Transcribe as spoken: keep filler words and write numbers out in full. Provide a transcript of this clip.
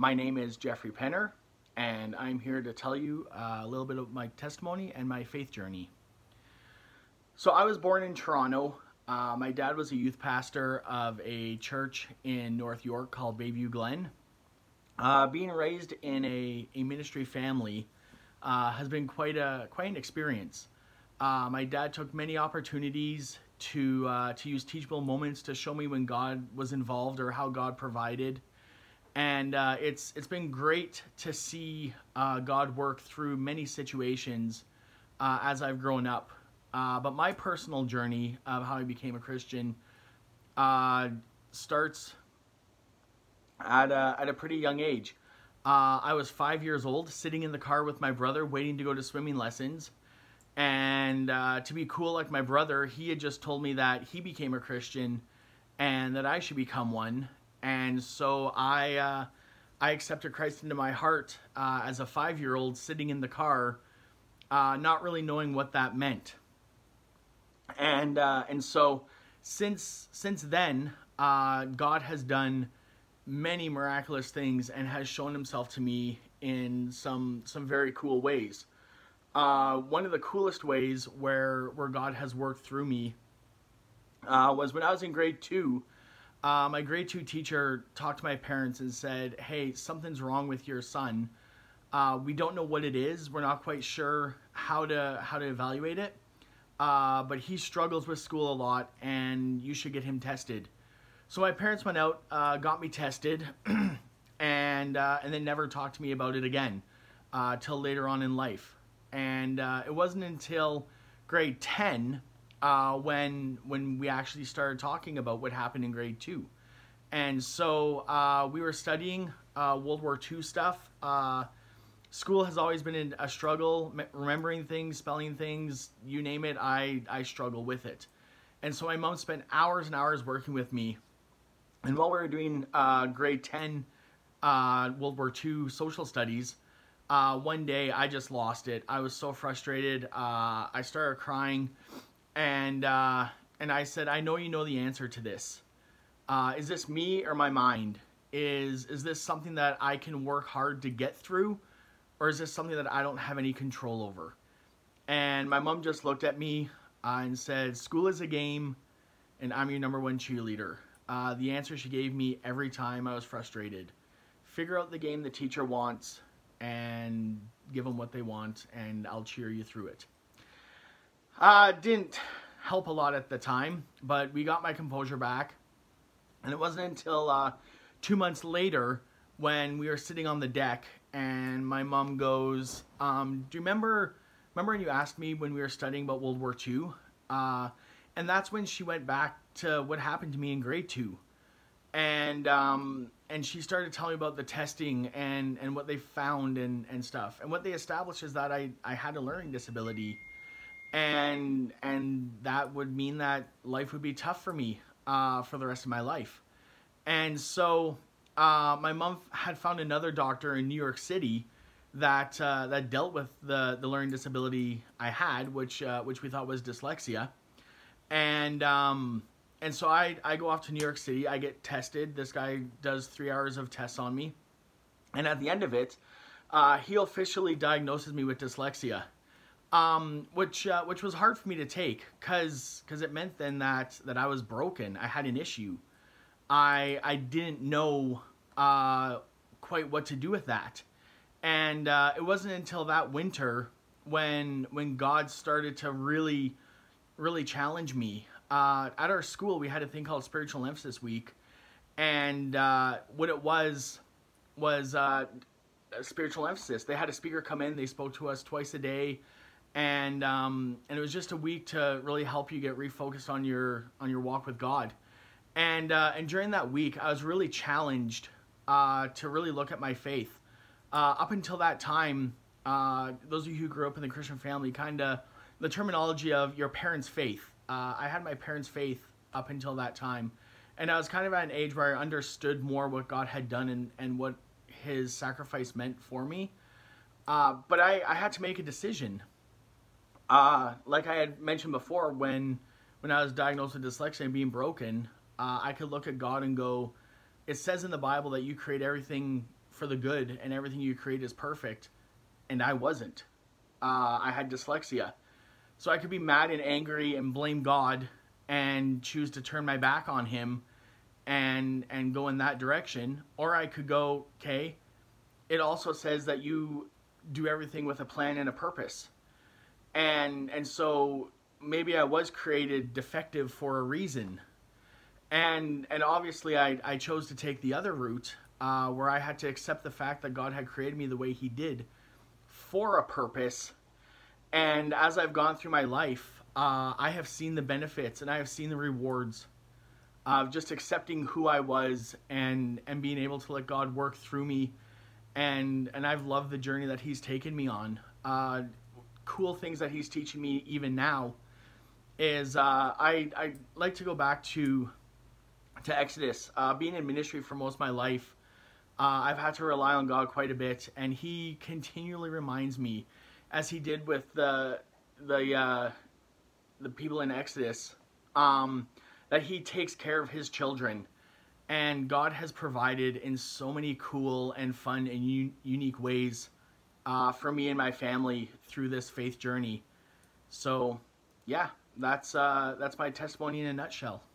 My name is Jeffrey Penner, and I'm here to tell you a little bit of my testimony and my faith journey. So I was born in Toronto. Uh, my dad was a youth pastor of a church in North York called Bayview Glen. Uh, being raised in a, a ministry family uh, has been quite a quite an experience. Uh, my dad took many opportunities to uh, to use teachable moments to show me when God was involved or how God provided. And uh, it's it's been great to see uh, God work through many situations uh, as I've grown up. Uh, but my personal journey of how I became a Christian uh, starts at a, at a pretty young age. Uh, I was five years old, sitting in the car with my brother, waiting to go to swimming lessons. And uh, to be cool like my brother, he had just told me that he became a Christian and that I should become one. And so I uh, I accepted Christ into my heart uh, as a five-year-old sitting in the car, uh, not really knowing what that meant. And uh, and so since since then, uh, God has done many miraculous things and has shown himself to me in some some very cool ways. Uh, one of the coolest ways where, where God has worked through me uh, was when I was in grade two. Uh, my grade two teacher talked to my parents and said, "Hey, something's wrong with your son. Uh, we don't know what it is. We're not quite sure how to how to evaluate it. Uh, but he struggles with school a lot, and you should get him tested." So my parents went out, uh, got me tested, and uh, and they never talked to me about it again uh, till later on in life. And uh, it wasn't until grade ten. Uh, when when we actually started talking about what happened in grade two. And so uh, we were studying uh, World War Two stuff. Uh, school has always been a struggle, remembering things, spelling things, you name it, I, I struggle with it. And so my mom spent hours and hours working with me. And while we were doing uh, grade ten uh, World War Two social studies, uh, one day I just lost it. I was so frustrated. Uh, I started crying. And uh, and I said, "I know you know the answer to this. Uh, is this me or my mind? Is is this something that I can work hard to get through? Or is this something that I don't have any control over?" And my mom just looked at me uh, and said, "School is a game, and I'm your number one cheerleader." Uh, the answer she gave me every time I was frustrated. Figure out the game the teacher wants and give them what they want, and I'll cheer you through it. Uh, didn't help a lot at the time, but we got my composure back. And it wasn't until uh, two months later when we were sitting on the deck and my mom goes, um, "Do you remember, remember when you asked me when we were studying about World War Two?" Uh, and that's when she went back to what happened to me in grade two. And um, and she started telling me about the testing and, and what they found and, and stuff. And what they established is that I, I had a learning disability. And and that would mean that life would be tough for me uh, for the rest of my life. And so uh, my mom had found another doctor in New York City that uh, that dealt with the, the learning disability I had, which uh, which we thought was dyslexia. And um, and so I, I go off to New York City. I get tested. This guy does three hours of tests on me. And at the end of it, uh, he officially diagnoses me with dyslexia. Um, which, uh, which was hard for me to take cause, cause it meant then that, that I was broken. I had an issue. I, I didn't know, uh, quite what to do with that. And, uh, it wasn't until that winter when, when God started to really, really challenge me, uh, at our school, we had a thing called Spiritual Emphasis Week. And, uh, what it was, was, uh, spiritual emphasis. They had a speaker come in, they spoke to us twice a day. And um, and it was just a week to really help you get refocused on your on your walk with God. And uh, and during that week, I was really challenged uh, to really look at my faith. Uh, up until that time, uh, those of you who grew up in the Christian family, kind of the terminology of your parents' faith. Uh, I had my parents' faith up until that time. And I was kind of at an age where I understood more what God had done and, and what his sacrifice meant for me. Uh, but I, I had to make a decision. Uh, like I had mentioned before, when when I was diagnosed with dyslexia and being broken, uh, I could look at God and go, it says in the Bible that you create everything for the good and everything you create is perfect. And I wasn't. Uh, I had dyslexia. So I could be mad and angry and blame God and choose to turn my back on him and and go in that direction. Or I could go, okay, it also says that you do everything with a plan and a purpose. And and so maybe I was created defective for a reason. And and obviously I, I chose to take the other route uh, where I had to accept the fact that God had created me the way he did for a purpose. And as I've gone through my life, uh, I have seen the benefits and I have seen the rewards of just accepting who I was and, and being able to let God work through me. And and I've loved the journey that he's taken me on. Uh, cool things that he's teaching me even now is uh, I, I like to go back to to Exodus. Uh, being in ministry for most of my life, uh, I've had to rely on God quite a bit. And he continually reminds me, as he did with the the uh, the people in Exodus, um, that he takes care of his children, and God has provided in so many cool and fun and un- unique ways uh, for me and my family through this faith journey. So, yeah, that's uh, that's my testimony in a nutshell.